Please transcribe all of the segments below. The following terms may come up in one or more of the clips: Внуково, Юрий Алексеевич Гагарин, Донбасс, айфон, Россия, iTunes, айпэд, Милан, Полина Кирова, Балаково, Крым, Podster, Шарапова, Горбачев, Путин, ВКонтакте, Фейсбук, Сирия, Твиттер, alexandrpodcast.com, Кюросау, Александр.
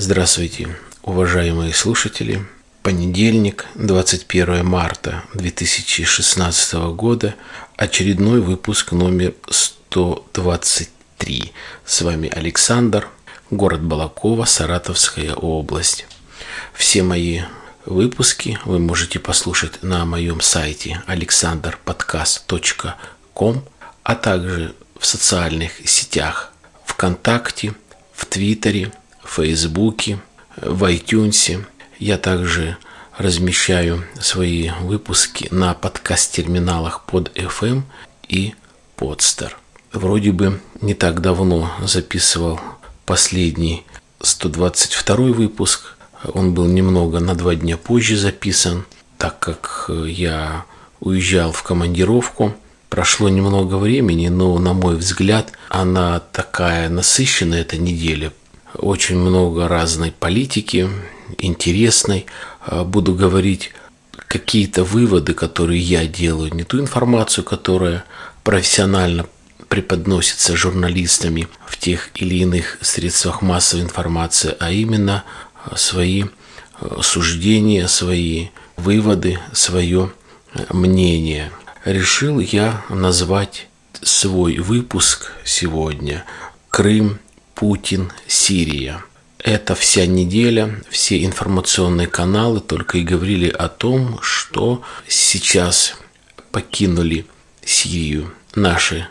Здравствуйте, уважаемые слушатели. Понедельник, 21 марта 2016 года, очередной выпуск номер 123. С вами Александр, город Балаково, Саратовская область. Все мои выпуски вы можете послушать на моем сайте alexandrpodcast.com, а также в социальных сетях ВКонтакте, в Твиттере, в Фейсбуке, в iTunes. Я также размещаю свои выпуски на подкаст-терминалах под FM и Podster. Вроде бы не так давно записывал последний 122-й выпуск. Он был немного на 2 дня позже записан, так как я уезжал в командировку. Прошло немного времени, но, на мой взгляд, она такая насыщенная, эта неделя. Очень много разной политики, интересной. Буду говорить какие-то выводы, которые я делаю, не ту информацию, которая профессионально преподносится журналистами в тех или иных средствах массовой информации, а именно свои суждения, свои выводы, свое мнение. Решил я назвать свой выпуск сегодня «Крым, Путин, Сирия». Это вся неделя, все информационные каналы только и говорили о том, что сейчас покинули Сирию наши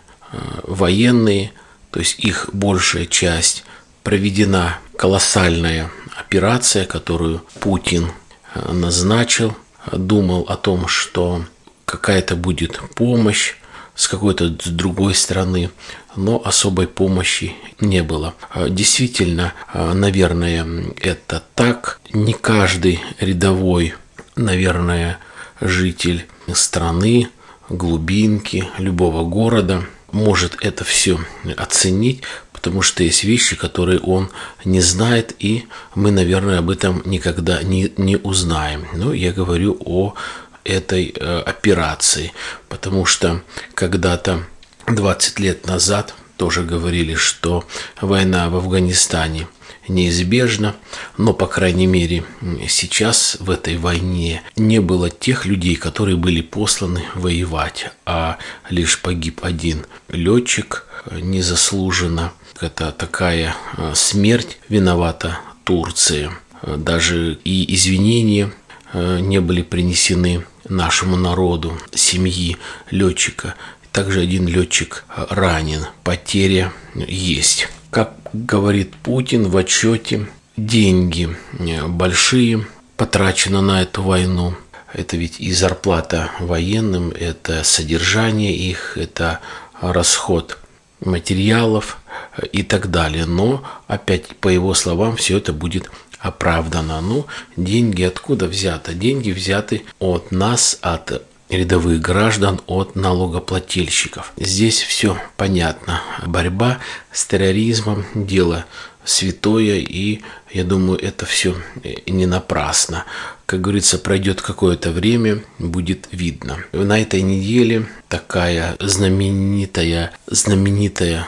военные, то есть их большая часть, проведена колоссальная операция, которую Путин назначил, думал о том, что какая-то будет помощь с какой-то другой стороны, но особой помощи не было. Действительно, наверное, это так. Не каждый рядовой, наверное, житель страны, глубинки, любого города может это все оценить, потому что есть вещи, которые он не знает, и мы, наверное, об этом никогда не узнаем. Но я говорю о этой операции, потому что когда-то 20 лет назад тоже говорили, что война в Афганистане неизбежна, но, по крайней мере, сейчас в этой войне не было тех людей, которые были посланы воевать, а лишь погиб один летчик незаслуженно. Это такая смерть виновата Турции. Даже и извинения не были принесены нашему народу, семьи летчика. Также один летчик ранен, потеря есть. Как говорит Путин в отчете, деньги большие потрачено на эту войну. Это ведь и зарплата военным, это содержание их, это расход материалов и так далее. Но, опять по его словам, все это будет оправдано. Ну, деньги откуда взяты? Деньги взяты от нас, от рядовых граждан, от налогоплательщиков. Здесь все понятно. Борьба с терроризмом – дело святое, и я думаю, это все не напрасно. Как говорится, пройдет какое-то время, будет видно. На этой неделе такая знаменитая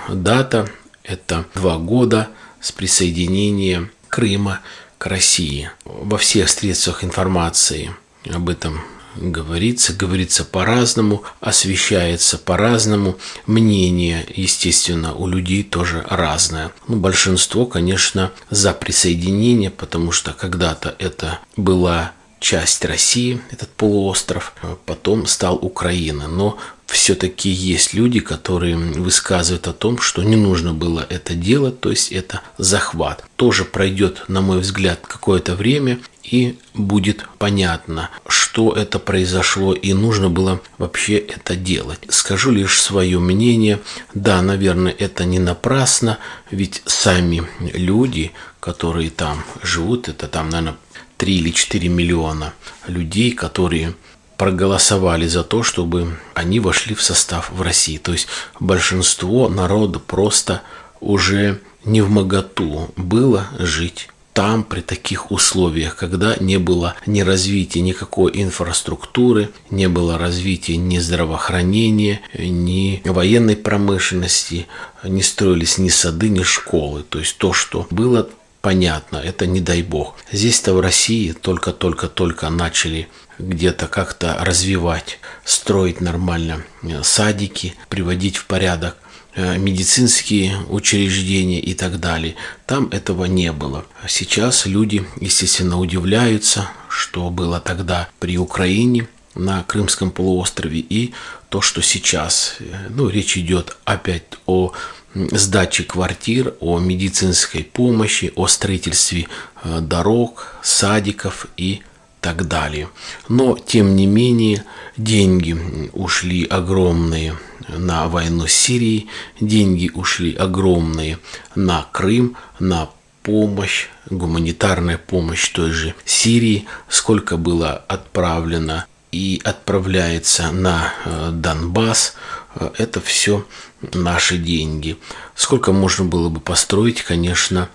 дата – это 2 года с присоединения Крыма к России. Во всех средствах информации об этом говорится по-разному, освещается по-разному. Мнение, естественно, у людей тоже разное. Ну, большинство, конечно, за присоединение, потому что когда-то это была часть России, этот полуостров, потом стал Украина. Но все-таки есть люди, которые высказывают о том, что не нужно было это делать, то есть это захват. Тоже пройдет, на мой взгляд, какое-то время, и будет понятно, что это произошло, и нужно было вообще это делать. Скажу лишь свое мнение. Да, наверное, это не напрасно, ведь сами люди, которые там живут, это там, наверное, 3 или 4 миллиона людей, которые проголосовали за то, чтобы они вошли в состав в России. То есть большинство народу просто уже не вмоготу было жить там при таких условиях, когда не было ни развития никакой инфраструктуры, не было развития ни здравоохранения, ни военной промышленности, не строились ни сады, ни школы. То есть то, что было, понятно, это не дай бог. Здесь-то в России только начали где-то как-то развивать, строить нормально садики, приводить в порядок медицинские учреждения и так далее. Там этого не было. Сейчас люди, естественно, удивляются, что было тогда при Украине на Крымском полуострове и то, что сейчас. Речь идет опять о сдаче квартир, о медицинской помощи, о строительстве дорог, садиков и так далее. Но, тем не менее, деньги ушли огромные на войну с Сирией, деньги ушли огромные на Крым, на помощь, гуманитарная помощь той же Сирии, сколько было отправлено и отправляется на Донбасс, это все наши деньги. Сколько можно было бы построить, конечно,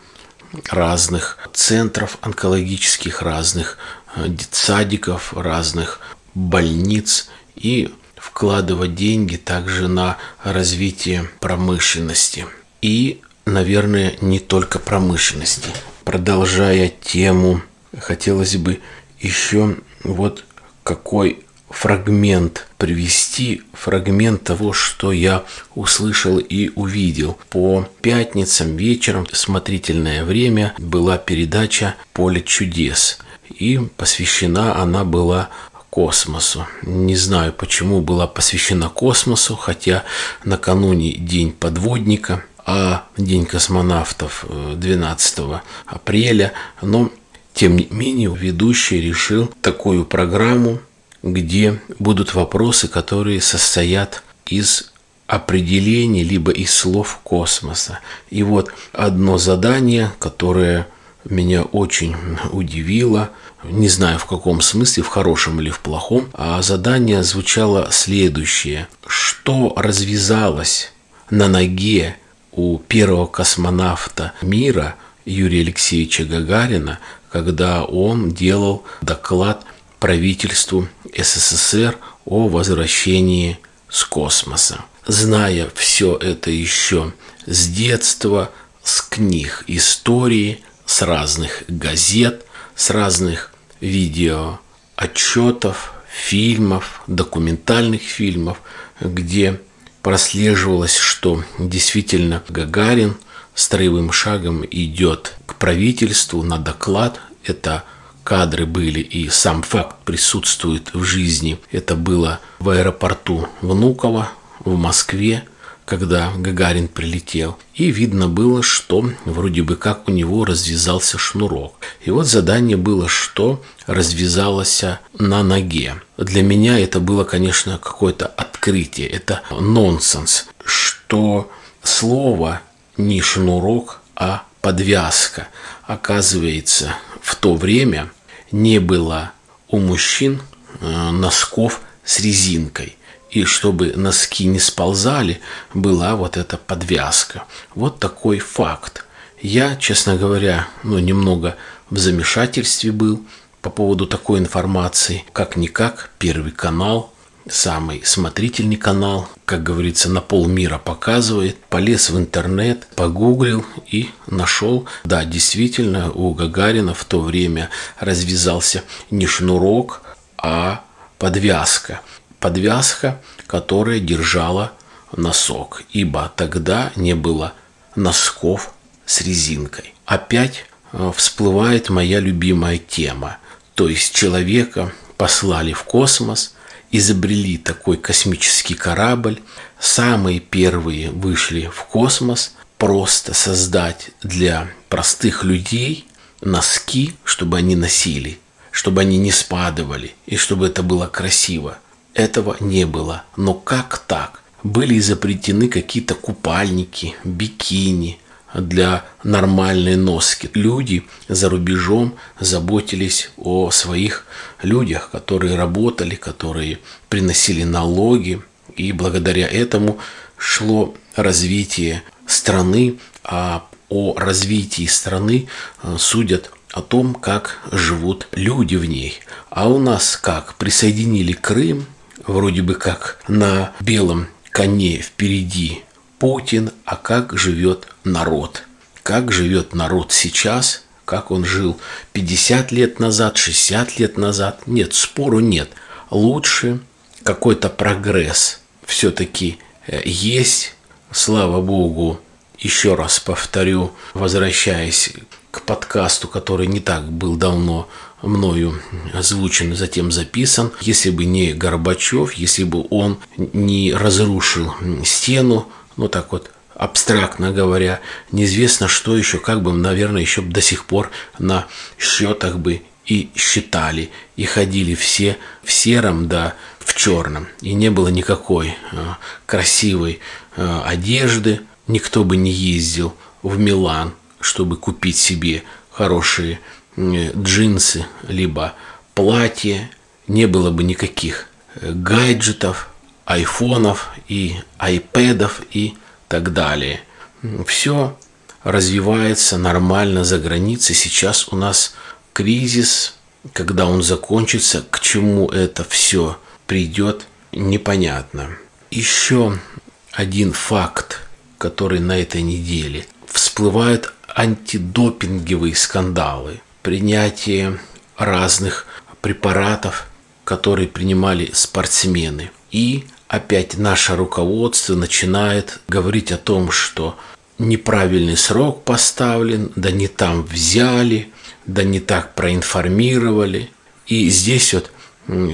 разных центров онкологических, разных детсадиков, разных больниц и вкладывать деньги также на развитие промышленности. И, наверное, не только промышленности. Продолжая тему, хотелось бы еще какой фрагмент привести, фрагмент того, что я услышал и увидел. По пятницам вечером в смотрительное время была передача «Поле чудес», и посвящена она была космосу. Не знаю, почему была посвящена космосу, хотя накануне День подводника, а День космонавтов 12 апреля, но тем не менее, ведущий решил такую программу, где будут вопросы, которые состоят из определений, либо из слов космоса. И одно задание, которое меня очень удивило, не знаю в каком смысле, в хорошем или в плохом, а задание звучало следующее. Что развязалось на ноге у первого космонавта мира Юрия Алексеевича Гагарина, когда он делал доклад правительству СССР о возвращении с космоса? Зная все это еще с детства, с книг истории, с разных газет, с разных видеоотчетов, фильмов, документальных фильмов, где прослеживалось, что действительно Гагарин строевым шагом идет к правительству на доклад. Это кадры были, и сам факт присутствует в жизни. Это было в аэропорту Внуково, в Москве, когда Гагарин прилетел. И видно было, что вроде бы как у него развязался шнурок. И задание было, что развязалось на ноге. Для меня это было, конечно, какое-то открытие. Это нонсенс, что слово не шнурок, а подвязка. Оказывается, в то время не было у мужчин носков с резинкой. И чтобы носки не сползали, была эта подвязка. Такой факт. Я, честно говоря, немного в замешательстве был по поводу такой информации. Как-никак, Первый канал, самый смотрительный канал, как говорится, на полмира показывает. Полез в интернет, погуглил и нашел. Да, действительно, у Гагарина в то время развязался не шнурок, а подвязка. Подвязка, которая держала носок, ибо тогда не было носков с резинкой. Опять всплывает моя любимая тема. То есть человека послали в космос, изобрели такой космический корабль. Самые первые вышли в космос. Просто создать для простых людей носки, чтобы они носили, чтобы они не спадывали и чтобы это было красиво. Этого не было. Но как так? Были изобретены какие-то купальники, бикини для нормальной носки. Люди за рубежом заботились о своих людях, которые работали, которые приносили налоги. И благодаря этому шло развитие страны. А о развитии страны судят о том, как живут люди в ней. А у нас как? Присоединили Крым, вроде бы как на белом коне впереди Путин, а как живет народ? как живет народ сейчас, как он жил 50 лет назад, 60 лет назад. Нет, спору нет. Лучше какой-то прогресс все-таки есть. Слава Богу, еще раз повторю, возвращаясь к подкасту, который не так был давно мною озвучен и затем записан. Если бы не Горбачев, если бы он не разрушил стену, ну так вот, абстрактно говоря, неизвестно что еще, как бы, наверное, еще до сих пор на счетах бы и считали, и ходили все в сером да в черном, и не было никакой красивой одежды, никто бы не ездил в Милан, чтобы купить себе хорошие джинсы, либо платье, не было бы никаких гаджетов, айфонов и айпэдов и так далее. Все развивается нормально за границей. Сейчас у нас кризис, когда он закончится, к чему это все придет, непонятно. Еще один факт, который на этой неделе всплывает, антидопинговые скандалы, принятие разных препаратов, которые принимали спортсмены. И опять наше руководство начинает говорить о том, что неправильный срок поставлен, да не там взяли, да не так проинформировали. И здесь вот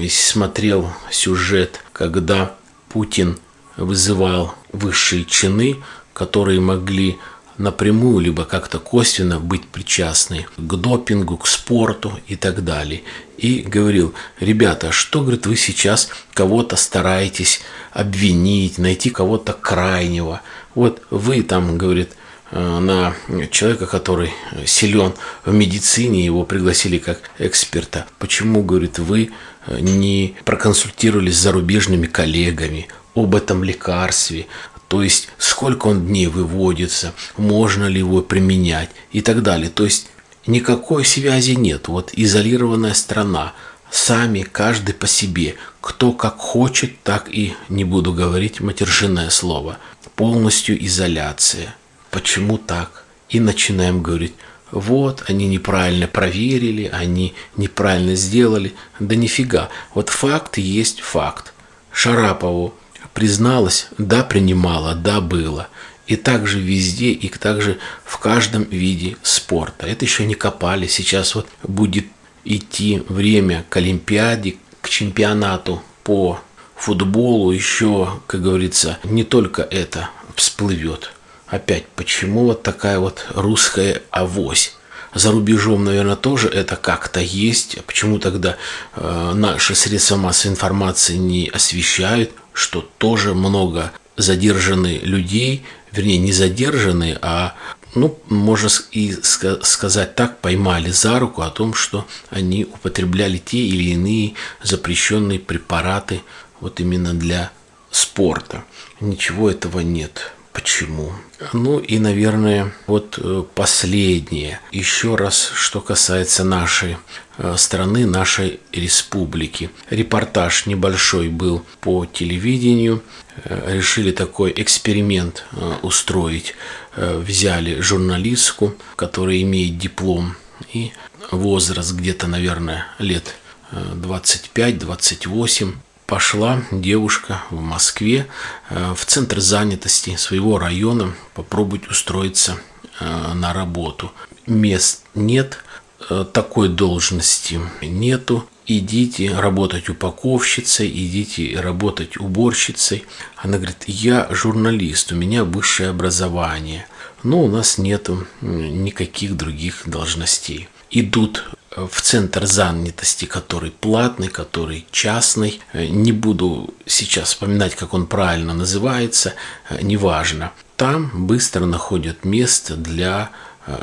смотрел сюжет, когда Путин вызывал высшие чины, которые могли напрямую, либо как-то косвенно быть причастны к допингу, к спорту и так далее. И говорил: ребята, что, говорит, вы сейчас кого-то стараетесь обвинить, найти кого-то крайнего. Вот вы там, говорит, на человека, который силен в медицине, его пригласили как эксперта. Почему, говорит, вы не проконсультировались с зарубежными коллегами об этом лекарстве? То есть, сколько он дней выводится, можно ли его применять и так далее. То есть, никакой связи нет. Вот изолированная страна, сами, каждый по себе. Кто как хочет, так и, не буду говорить матершинное слово, полностью изоляция. Почему так? И начинаем говорить: вот, они неправильно проверили, они неправильно сделали. Да нифига. Вот факт есть факт. Шарапову призналась, да, принимала, да, было. И так же везде, и так же в каждом виде спорта. Это еще не копали. Сейчас вот будет идти время к Олимпиаде, к чемпионату по футболу. Еще, как говорится, не только это всплывет. Опять, почему вот такая вот русская авось? За рубежом, наверное, тоже это как-то есть. Почему тогда наши средства массовой информации не освещают, что тоже много задержаны людей, вернее, не задержаны, а, ну, можно и сказать так, поймали за руку о том, что они употребляли те или иные запрещенные препараты вот именно для спорта. Ничего этого нет. Почему? Ну и, наверное, вот последнее. Еще раз, что касается нашей страны, нашей республики. Репортаж небольшой был по телевидению. Решили такой эксперимент устроить. Взяли журналистку, которая имеет диплом и возраст где-то, наверное, лет 25-28. Пошла девушка в Москве в центр занятости своего района попробовать устроиться на работу. Мест нет, такой должности нету. Идите работать упаковщицей, идите работать уборщицей. Она говорит: я журналист, у меня высшее образование, но у нас нету никаких других должностей. Идут в центр занятости, который платный, который частный. Не буду сейчас вспоминать, как он правильно называется, неважно. Там быстро находят место для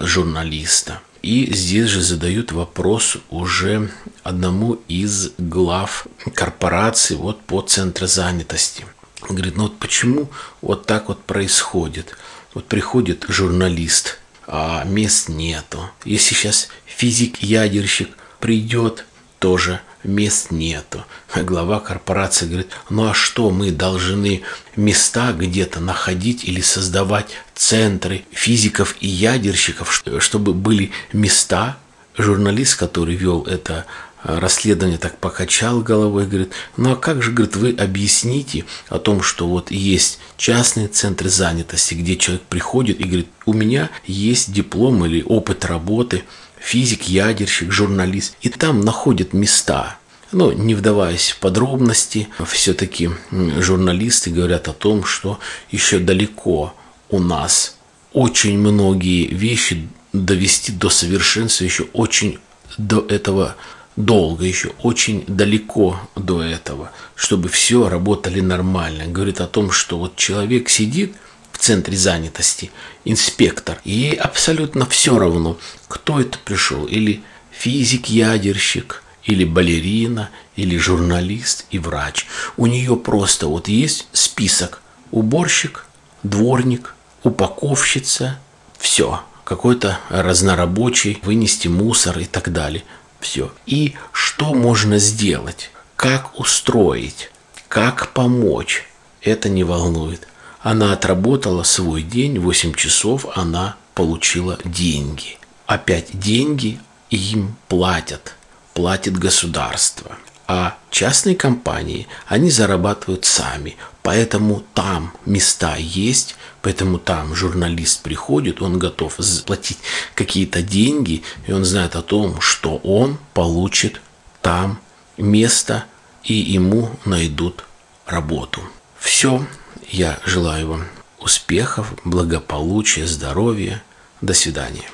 журналиста. И здесь же задают вопрос уже одному из глав корпорации вот по центру занятости. Говорит: ну вот почему вот так вот происходит? Вот приходит журналист, а мест нету. Если сейчас физик-ядерщик придет, тоже мест нету. А глава корпорации говорит: ну а что, мы должны места где-то находить или создавать центры физиков и ядерщиков, чтобы были места? Журналист, который вел это расследование, так покачал головой, говорит: ну а как же, говорит, вы объясните о том, что вот есть частные центры занятости, где человек приходит и говорит: у меня есть диплом или опыт работы, физик, ядерщик, журналист, и там находят места. Но не вдаваясь в подробности, все-таки журналисты говорят о том, что еще далеко у нас очень многие вещи довести до совершенства, еще очень до этого долго, еще очень далеко до этого, чтобы все работали нормально. Говорит о том, что вот человек сидит в центре занятости, инспектор, и ей абсолютно все равно, кто это пришел, или физик-ядерщик, или балерина, или журналист и врач. У нее просто вот есть список: уборщик, дворник, упаковщица, все, какой-то разнорабочий, вынести мусор и так далее. Все. И что можно сделать? Как устроить? Как помочь? Это не волнует. Она отработала свой день, 8 часов она получила деньги. Опять деньги им платят. Платит государство. А частные компании, они зарабатывают сами. Поэтому там места есть, поэтому там журналист приходит, он готов заплатить какие-то деньги, и он знает о том, что он получит там место, и ему найдут работу. Все, я желаю вам успехов, благополучия, здоровья. До свидания.